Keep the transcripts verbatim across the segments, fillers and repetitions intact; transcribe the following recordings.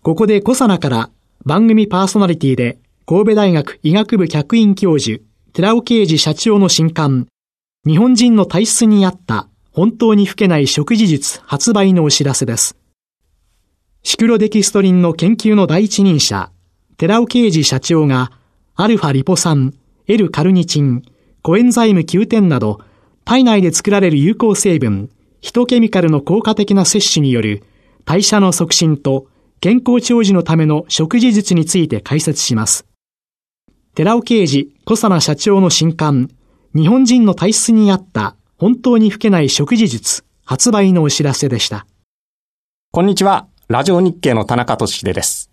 ここでコサナから番組パーソナリティで神戸大学医学部客員教授寺尾啓二社長の新刊、日本人の体質に合った本当に老けない食事術発売のお知らせです。シクロデキストリンの研究の第一人者寺尾啓二社長が、アルファリポ酸、L カルニチン、コエンザイム キューテン など体内で作られる有効成分ヒトケミカルの効果的な摂取による代謝の促進と健康長寿のための食事術について解説します。寺尾啓二小佐奈社長の新刊、日本人の体質に合った本当に老けない食事術発売のお知らせでした。こんにちは、ラジオ日経の田中俊秀です。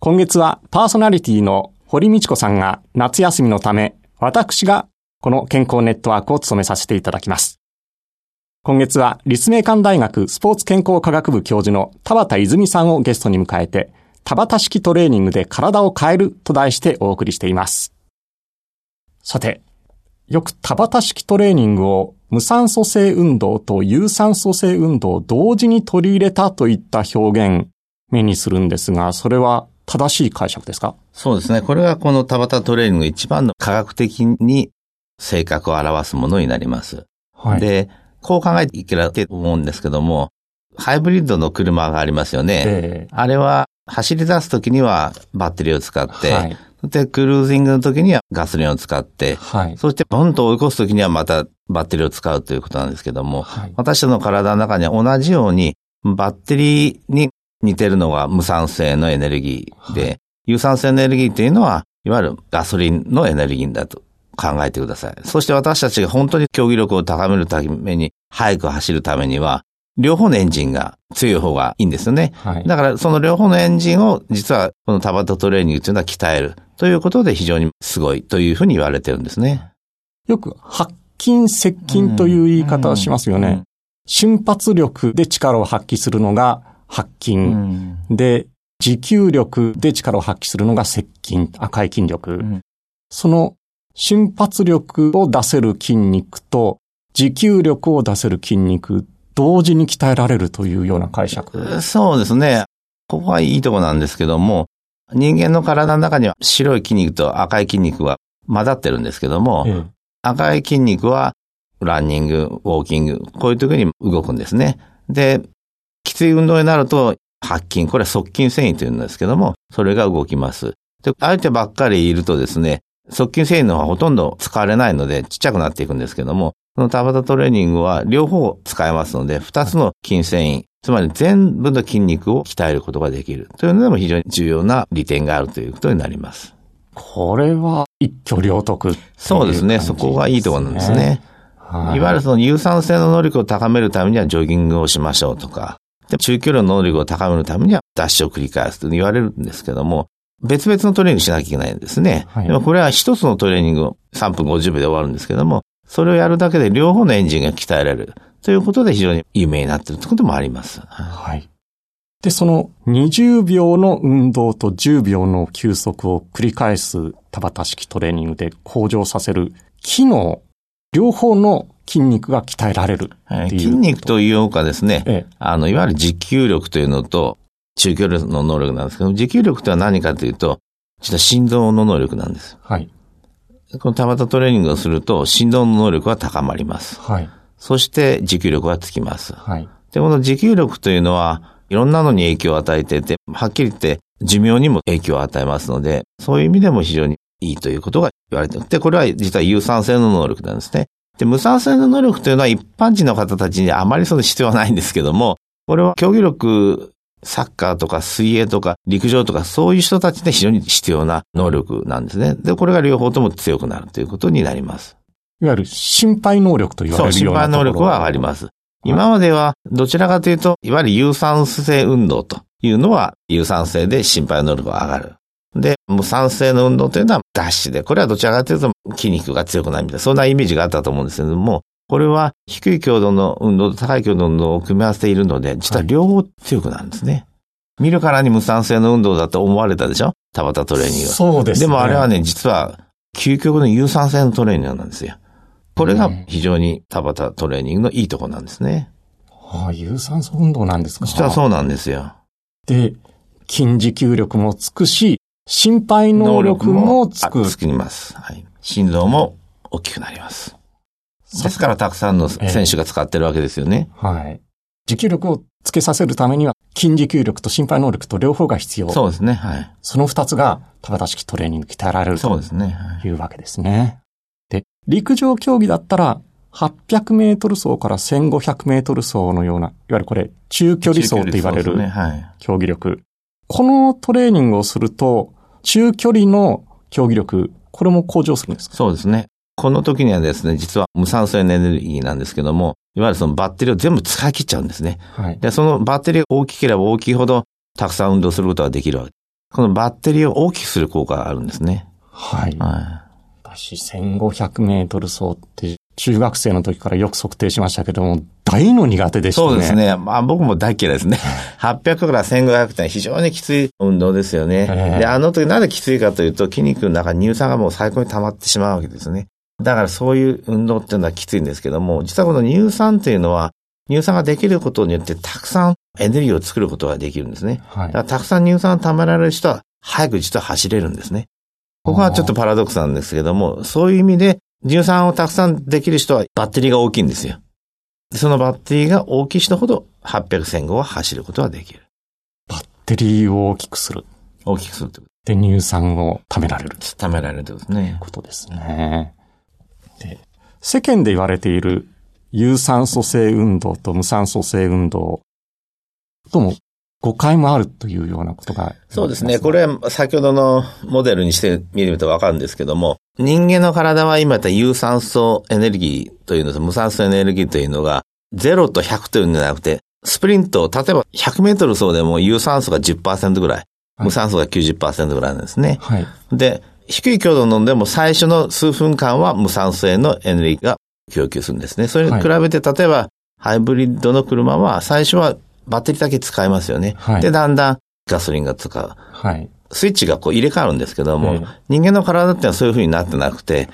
今月はパーソナリティの堀美智子さんが夏休みのため、私がこの健康ネットワークを務めさせていただきます。今月は立命館大学スポーツ健康科学部教授の田畑泉さんをゲストに迎えて、田畑式トレーニングで体を変えると題してお送りしています。さて、よく田畑式トレーニングを無酸素性運動と有酸素性運動を同時に取り入れたといった表現、目にするんですが、それは正しい解釈ですか？そうですね。これはこの田畑トレーニング一番の科学的に性格を表すものになります。はい、で、こう考えていけばと思うんですけども、ハイブリッドの車がありますよね。えー、あれは走り出すときにはバッテリーを使って、はい、そしてクルージングのときにはガソリンを使って、はい、そしてボンと追い越すときにはまたバッテリーを使うということなんですけども、はい、私の体の中には同じようにバッテリーに似てるのが無酸性のエネルギーで、はい、有酸性エネルギーというのは、いわゆるガソリンのエネルギーだと考えてください。そして私たちが本当に競技力を高めるために、速く走るためには、両方のエンジンが強い方がいいんですよね。はい、だからその両方のエンジンを、実はこの田畑トレーニングというのは鍛えるということで非常にすごいというふうに言われてるんですね。よく発筋、接筋という言い方をしますよね。瞬発力で力を発揮するのが発筋、うん、で、持久力で力を発揮するのが接筋、赤い筋力、うん、その瞬発力を出せる筋肉と持久力を出せる筋肉、同時に鍛えられるというような解釈。そうですね。ここはいいとこなんですけども、人間の体の中には白い筋肉と赤い筋肉は混ざってるんですけども、ええ、赤い筋肉はランニング、ウォーキング、こういう時に動くんですね。で、きつい運動になると発筋、これは側筋繊維というんですけども、それが動きます。で、相手ばっかりいるとですね、側筋繊維の方はほとんど使われないのでちっちゃくなっていくんですけども、この田畑トレーニングは両方使えますので、二つの筋繊維、つまり全部の筋肉を鍛えることができるというのでも非常に重要な利点があるということになります。これは一挙両得っていう感じですね。そうですね。そこがいいところなんですね。はい、いわゆるその有酸性の能力を高めるためにはジョギングをしましょうとか、で中距離の能力を高めるためには脱脂を繰り返すと言われるんですけども、別々のトレーニングしなきゃいけないんですね。はい、でもこれは一つのトレーニングをさんぷんごじゅうびょうで終わるんですけども、それをやるだけで両方のエンジンが鍛えられるということで非常に有名になっているということもあります。はい。で、そのにじゅうびょうの運動とじゅうびょうの休息を繰り返す田畑式トレーニングで向上させる機能、両方の筋肉が鍛えられるっていう。筋肉というかですね、ええ、あの、いわゆる持久力というのと、中距離の能力なんですけど、持久力とは何かというと、実は心臓の能力なんです。はい。この田畑トレーニングをすると、心臓の能力は高まります。はい。そして、持久力はつきます。はい。で、この持久力というのは、いろんなのに影響を与えていて、はっきり言って寿命にも影響を与えますので、そういう意味でも非常にいいということが言われていて、これは実は有酸性の能力なんですね。で、無酸性の能力というのは一般人の方たちにあまりその必要はないんですけども、これは競技力、サッカーとか水泳とか陸上とかそういう人たちで非常に必要な能力なんですね。で、これが両方とも強くなるということになります。いわゆる心肺能力と言われるようなところ。そう、心肺能力は上がります。今まではどちらかというと、いわゆる有酸性運動というのは有酸性で心肺能力が上がる。で、無酸性の運動というのはダッシュで、これはどちらかというと筋肉が強くなるみたいな、そんなイメージがあったと思うんですけれども、これは低い強度の運動と高い強度の運動を組み合わせているので、実は両方強くなるんですね。はい、見るからに無酸性の運動だと思われたでしょ、田畑トレーニングは。そうですね。でもあれはね、実は究極の有酸性のトレーニングなんですよ。これが非常に田畑トレーニングのいいとこなんですね。ああ、有酸素運動なんですか。実はそうなんですよ。で、筋持久力もつくし、心肺能力もつく。つきます。はい。心臓も大きくなります。ですからたくさんの選手が使ってるわけですよね。えー、はい。持久力をつけさせるためには、筋持久力と心肺能力と両方が必要。そうですね。はい。その二つが田畑式トレーニング鍛えられるというわけですね。で、陸上競技だったら、はっぴゃくメートル走からせんごひゃくメートル走のような、いわゆるこれ、中距離走と言われる競技力。ね、はい、このトレーニングをすると、中距離の競技力、これも向上するんですか？そうですね。この時にはですね、実は無酸素エネルギーなんですけども、いわゆるそのバッテリーを全部使い切っちゃうんですね。はい、で、そのバッテリーが大きければ大きいほど、たくさん運動することができるわけ。このバッテリーを大きくする効果があるんですね。はい。はい、私、せんごひゃくメートル走って、中学生の時からよく測定しましたけども、大の苦手でしたね。そうですね。まあ僕も大嫌いですね。はっぴゃくからせんごひゃくって非常にきつい運動ですよね。えー、で、あの時なぜきついかというと、筋肉の中に乳酸がもう最高に溜まってしまうわけですね。だからそういう運動っていうのはきついんですけども、実はこの乳酸っていうのは、乳酸ができることによってたくさんエネルギーを作ることができるんですね。はい、だからたくさん乳酸を溜められる人は、早く実は走れるんですね。ここはちょっとパラドックスなんですけども、そういう意味で、乳酸をたくさんできる人はバッテリーが大きいんですよ。そのバッテリーが大きい人ほどはっぴゃく、せんごは走ることができる。バッテリーを大きくする。大きくするってこと。で、乳酸を貯められる。貯められるってことですね。ということですね。で、世間で言われている有酸素性運動と無酸素性運動とも誤解もあるというようなことが、ね。そうですね。これは先ほどのモデルにしてみるとわかるんですけども、人間の体は今言った有酸素エネルギーというのと無酸素エネルギーというのがゼロとひゃくというんじゃなくて、スプリント、例えばひゃくメートル走でも有酸素が じゅっパーセント ぐらい、無酸素が きゅうじゅっパーセント ぐらいなんですね。はい、で、低い強度のんでも最初の数分間は無酸素へのエネルギーが供給するんですね。それに比べて、例えばハイブリッドの車は最初はバッテリーだけ使いますよね。はい、で、だんだんガソリンが使う。はい、スイッチがこう入れ替わるんですけども、えー、人間の体ってのはそういう風になってなくて、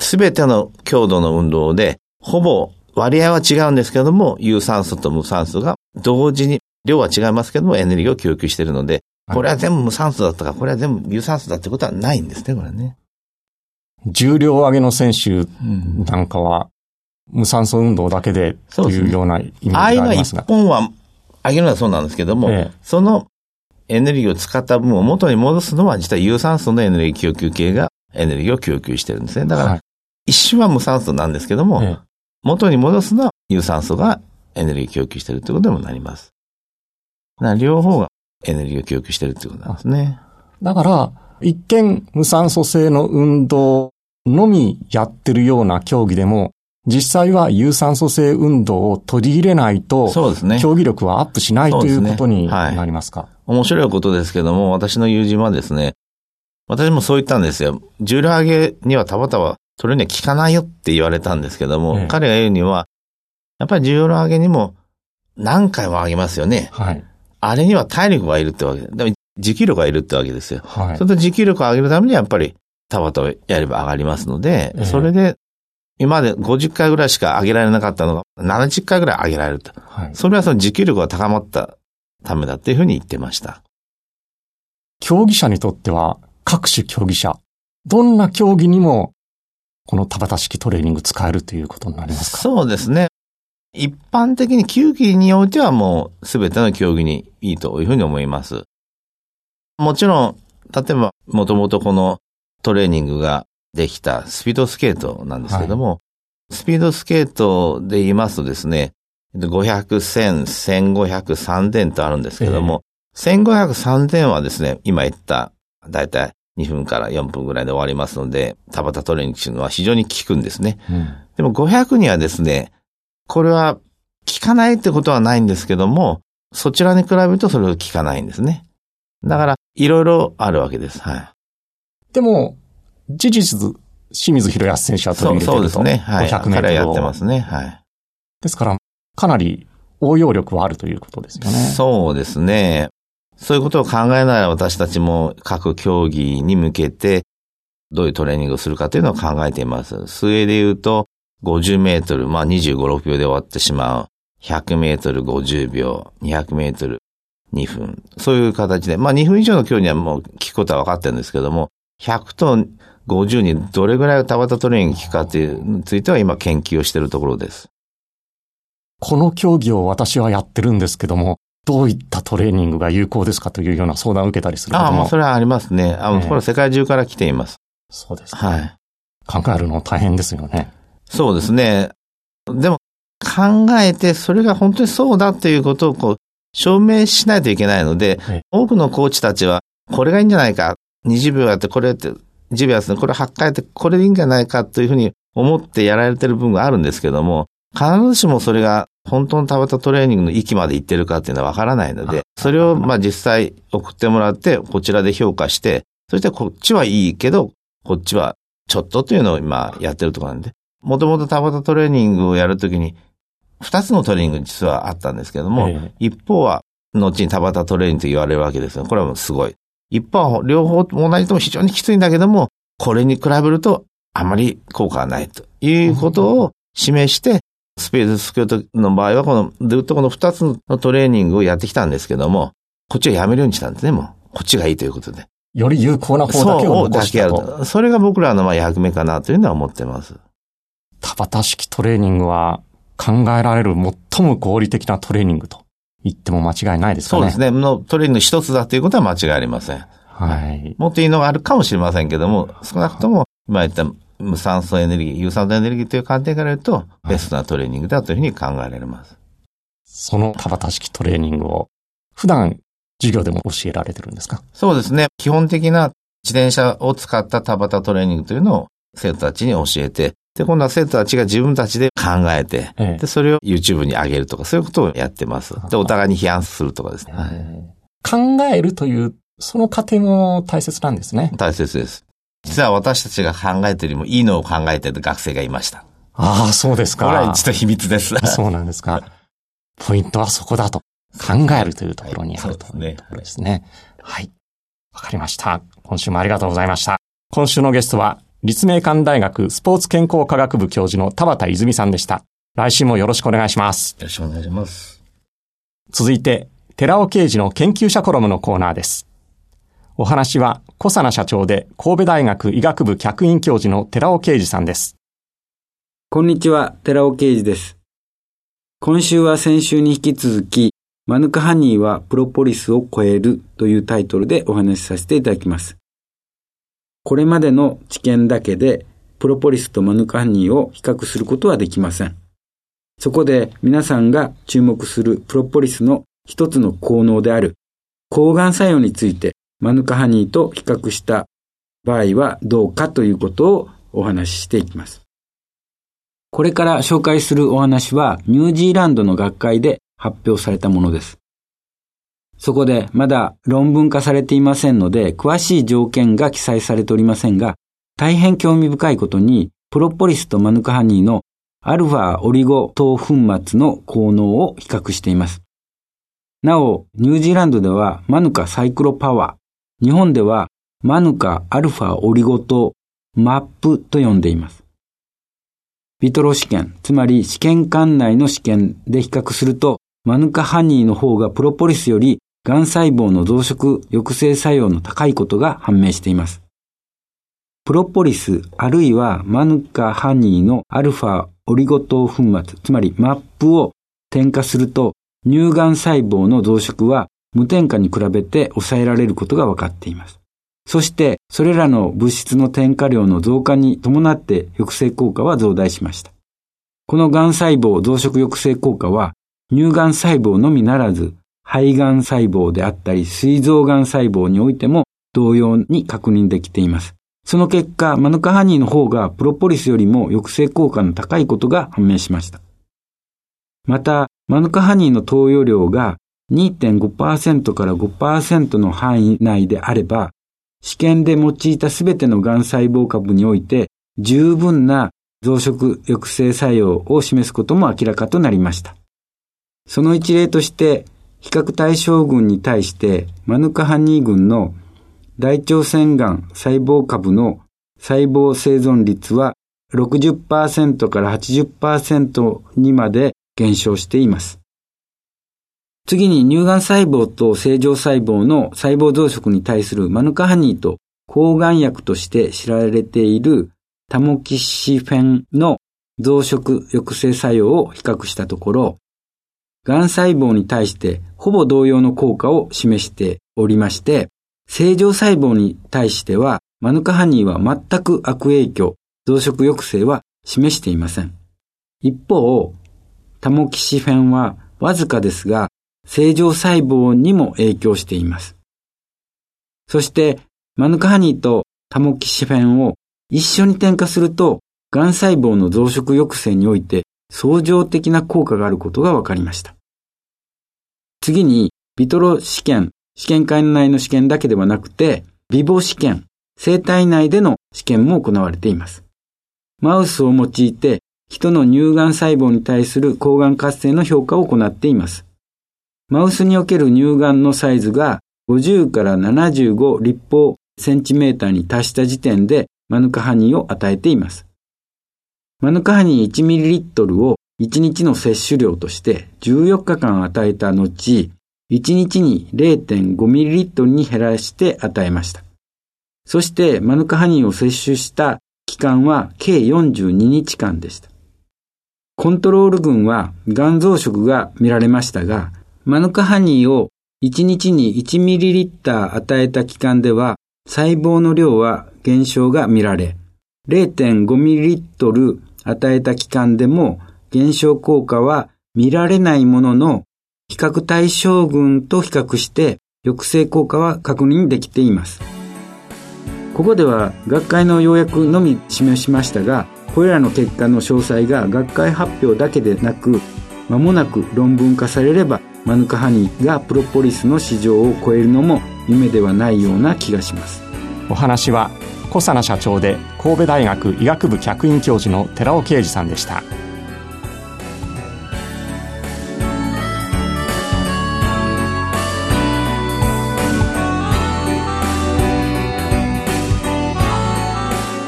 すべ、はい、ての強度の運動で、ほぼ割合は違うんですけども、有酸素と無酸素が同時に、量は違いますけども、エネルギーを供給しているので、これは全部無酸素だったか、これは全部有酸素だってことはないんですね、これね。重量上げの選手なんかは、無酸素運動だけで、というようなイメージがありますが。ああいうのは一本は上げるのはそうなんですけども、えー、その、エネルギーを使った分を元に戻すのは実は有酸素のエネルギー供給系がエネルギーを供給してるんですね。だから一種は無酸素なんですけども、はい、元に戻すのは有酸素がエネルギー供給してるってことにもなります。だから両方がエネルギーを供給してるってことなんですね。だから一見無酸素性の運動のみやってるような競技でも実際は有酸素性運動を取り入れないと、そうですね。競技力はアップしないということになりますか。はい、面白いことですけども、私の友人はですね、私もそう言ったんですよ。重量上げには田畑は取るには効かないよって言われたんですけども、ええ、彼が言うには、やっぱり重量上げにも何回も上げますよね。はい。あれには体力がいるってわけで、でも持久力がいるってわけですよ。はい。それと持久力を上げるためにはやっぱり田畑をやれば上がりますので、ええ、それで、今までごじゅっかいぐらいしか上げられなかったのがななじゅっかいぐらい上げられると。はい、それはその持久力が高まったためだっていうふうに言ってました。競技者にとっては各種競技者、どんな競技にもこの田畑式トレーニング使えるということになりますか？そうですね。一般的に球技においてはもうすべての競技にいいというふうに思います。もちろん、例えばもともとこのトレーニングができたスピードスケートなんですけども、はい、スピードスケートで言いますとですね、ごひゃく、せん、せんごひゃく、さんぜんとあるんですけども、えー、せんごひゃく、さんぜんはですね、今言っただいたいにふんからよんぷんぐらいで終わりますので、田畑トレーニングというのは非常に効くんですね。うん、でもごひゃくにはですね、これは効かないってことはないんですけども、そちらに比べるとそれを聞かないんですね。だから、いろいろあるわけです。はい。でも、事実、清水宏保選手は取り入れてると。そうですね。はい。ごひゃくメートルを。彼はやってますね。はい。ですから、かなり応用力はあるということですよね。そうですね。そういうことを考えながら私たちも各競技に向けて、どういうトレーニングをするかというのを考えています。水泳で言うと、ごじゅうメートル、まあにじゅうご、ろくびょうで終わってしまう。ひゃくメートルごじゅうびょう、にひゃくメートルにふん。そういう形で、まあにふん以上の競技にはもう聞くことは分かってるんですけども、ひゃくとごじゅうにどれぐらいタバタトレーニング効くかというについては今研究をしているところです。この競技を私はやってるんですけども、どういったトレーニングが有効ですかというような相談を受けたりすることも。ああ、もうそれはありますね。あの、これは世界中から来ています。そうですね。はい。考えるの大変ですよね。そうですね。でも考えてそれが本当にそうだということをこう証明しないといけないので、はい、多くのコーチたちはこれがいいんじゃないか、にじゅうびょうやってこれってじゅうびょうやってこれはちかいやってこれでいいんじゃないかというふうに思ってやられてる部分があるんですけども、必ずしもそれが本当のタバタトレーニングの域までいってるかっていうのはわからないので、それをまあ実際送ってもらってこちらで評価して、そしてこっちはいいけどこっちはちょっとというのを今やってるところなんで、もともとタバタトレーニングをやるときに二つのトレーニング実はあったんですけども、ええ、一方は後にタバタトレーニングと言われるわけですよ。これはもうすごい。一方は両方同じとも非常にきついんだけども、これに比べるとあまり効果はないということを示して、スペーススケートの場合はこのずっとこの二つのトレーニングをやってきたんですけども、こっちはやめるようにしたんですね。もうこっちがいいということで。より有効な方だけを残したと。それが僕らのまあ役目かなというのは思ってます。タバタ式トレーニングは考えられる最も合理的なトレーニングと言っても間違いないですかね。そうですね。のトレーニング一つだということは間違いありません。はい。もっといいのがあるかもしれませんけども、少なくとも今言った無酸素エネルギー、有酸素エネルギーという観点から言うと、ベストなトレーニングだというふうに考えられます。はい、そのタバタ式トレーニングを普段授業でも教えられてるんですか？そうですね。基本的な自転車を使ったタバタトレーニングというのを生徒たちに教えて、で、今度は生徒たちが自分たちで考えて、ええ、で、それを YouTube に上げるとか、そういうことをやってます。で、お互いに批判するとかですね。えー、考えるという、その過程も大切なんですね。大切です。実は私たちが考えてよりもいいのを考えている学生がいました。ああ、そうですか。これはちょっと秘密です。そうなんですか。ポイントはそこだと。考えるというところにあるというところですね。はい。わかりました。今週もありがとうございました。今週のゲストは、立命館大学スポーツ健康科学部教授の田畑泉さんでした。来週もよろしくお願いします。よろしくお願いします。続いて、寺尾啓二の研究者コラムのコーナーです。お話は、小佐奈社長で神戸大学医学部客員教授の寺尾啓二さんです。こんにちは、寺尾啓二です。今週は先週に引き続き、マヌカハニーはプロポリスを超えるというタイトルでお話しさせていただきます。これまでの知見だけでプロポリスとマヌカハニーを比較することはできません。そこで皆さんが注目するプロポリスの一つの効能である抗がん作用についてマヌカハニーと比較した場合はどうかということをお話ししていきます。これから紹介するお話はニュージーランドの学会で発表されたものです。そこでまだ論文化されていませんので、詳しい条件が記載されておりませんが、大変興味深いことに、プロポリスとマヌカハニーのアルファオリゴ糖粉末の効能を比較しています。なお、ニュージーランドではマヌカサイクロパワー、日本ではマヌカアルファオリゴ糖、エムエーピーと呼んでいます。ビトロ試験、つまり試験管内の試験で比較すると、マヌカハニーの方がプロポリスよりがん細胞の増殖抑制作用の高いことが判明しています。プロポリスあるいはマヌカハニーのアルファオリゴ糖粉末、つまり エムエーピー を添加すると乳がん細胞の増殖は無添加に比べて抑えられることが分かっています。そしてそれらの物質の添加量の増加に伴って抑制効果は増大しました。このがん細胞増殖抑制効果は乳がん細胞のみならず肺がん細胞であったり、膵臓がん細胞においても同様に確認できています。その結果、マヌカハニーの方がプロポリスよりも抑制効果の高いことが判明しました。また、マヌカハニーの投与量がにてんごパーセント から ごパーセント の範囲内であれば、試験で用いたすべての癌細胞株において十分な増殖抑制作用を示すことも明らかとなりました。その一例として、比較対象群に対してマヌカハニー群の大腸腺癌細胞株の細胞生存率は ろくじゅっパーセント から はちじゅっパーセント にまで減少しています。次に乳がん細胞と正常細胞の細胞増殖に対するマヌカハニーと抗がん薬として知られているタモキシフェンの増殖抑制作用を比較したところ、がん細胞に対してほぼ同様の効果を示しておりまして、正常細胞に対してはマヌカハニーは全く悪影響、増殖抑制は示していません。一方、タモキシフェンはわずかですが、正常細胞にも影響しています。そして、マヌカハニーとタモキシフェンを一緒に添加すると、がん細胞の増殖抑制において相乗的な効果があることが分かりました。次に、ビトロ試験、試験会内の試験だけではなくて、ビボ試験、生体内での試験も行われています。マウスを用いて、人の乳がん細胞に対する抗がん活性の評価を行っています。マウスにおける乳がんのサイズがごじゅうからななじゅうご立方センチメーターに達した時点でマヌカハニーを与えています。マヌカハニーいちミリリットルをいちにちの摂取量としてじゅうよっかかん与えた後、いちにちに れいてんご ミリリットルに減らして与えました。そしてマヌカハニーを摂取した期間は計よんじゅうににちかんでした。コントロール群はがん増殖が見られましたが、マヌカハニーをいちにちにいちミリリッター与えた期間では細胞の量は減少が見られ、れいてんごミリリットル与えた期間でも減少効果は見られないものの、比較対象群と比較して抑制効果は確認できています。ここでは学会の要約のみ示しましたが、これらの結果の詳細が学会発表だけでなく、間もなく論文化されれば、マヌカハニーがプロポリスの市場を超えるのも夢ではないような気がします。お話は小佐奈社長で神戸大学医学部客員教授の寺尾啓二さんでした。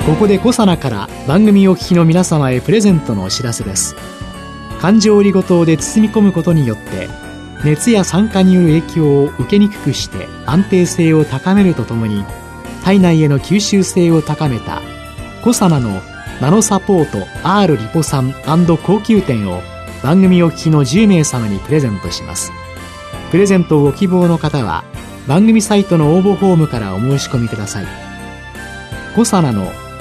ここで小佐奈から番組お聞きの皆様へプレゼントのお知らせです。環状オリゴ糖で包み込むことによって熱や酸化による影響を受けにくくして安定性を高めるとともに、体内への吸収性を高めたコサナのナノサポート R リポ酸&高級店を番組お聞きのじゅうめいさまにプレゼントします。プレゼントをご希望の方は番組サイトの応募フォームからお申し込みください。コサナの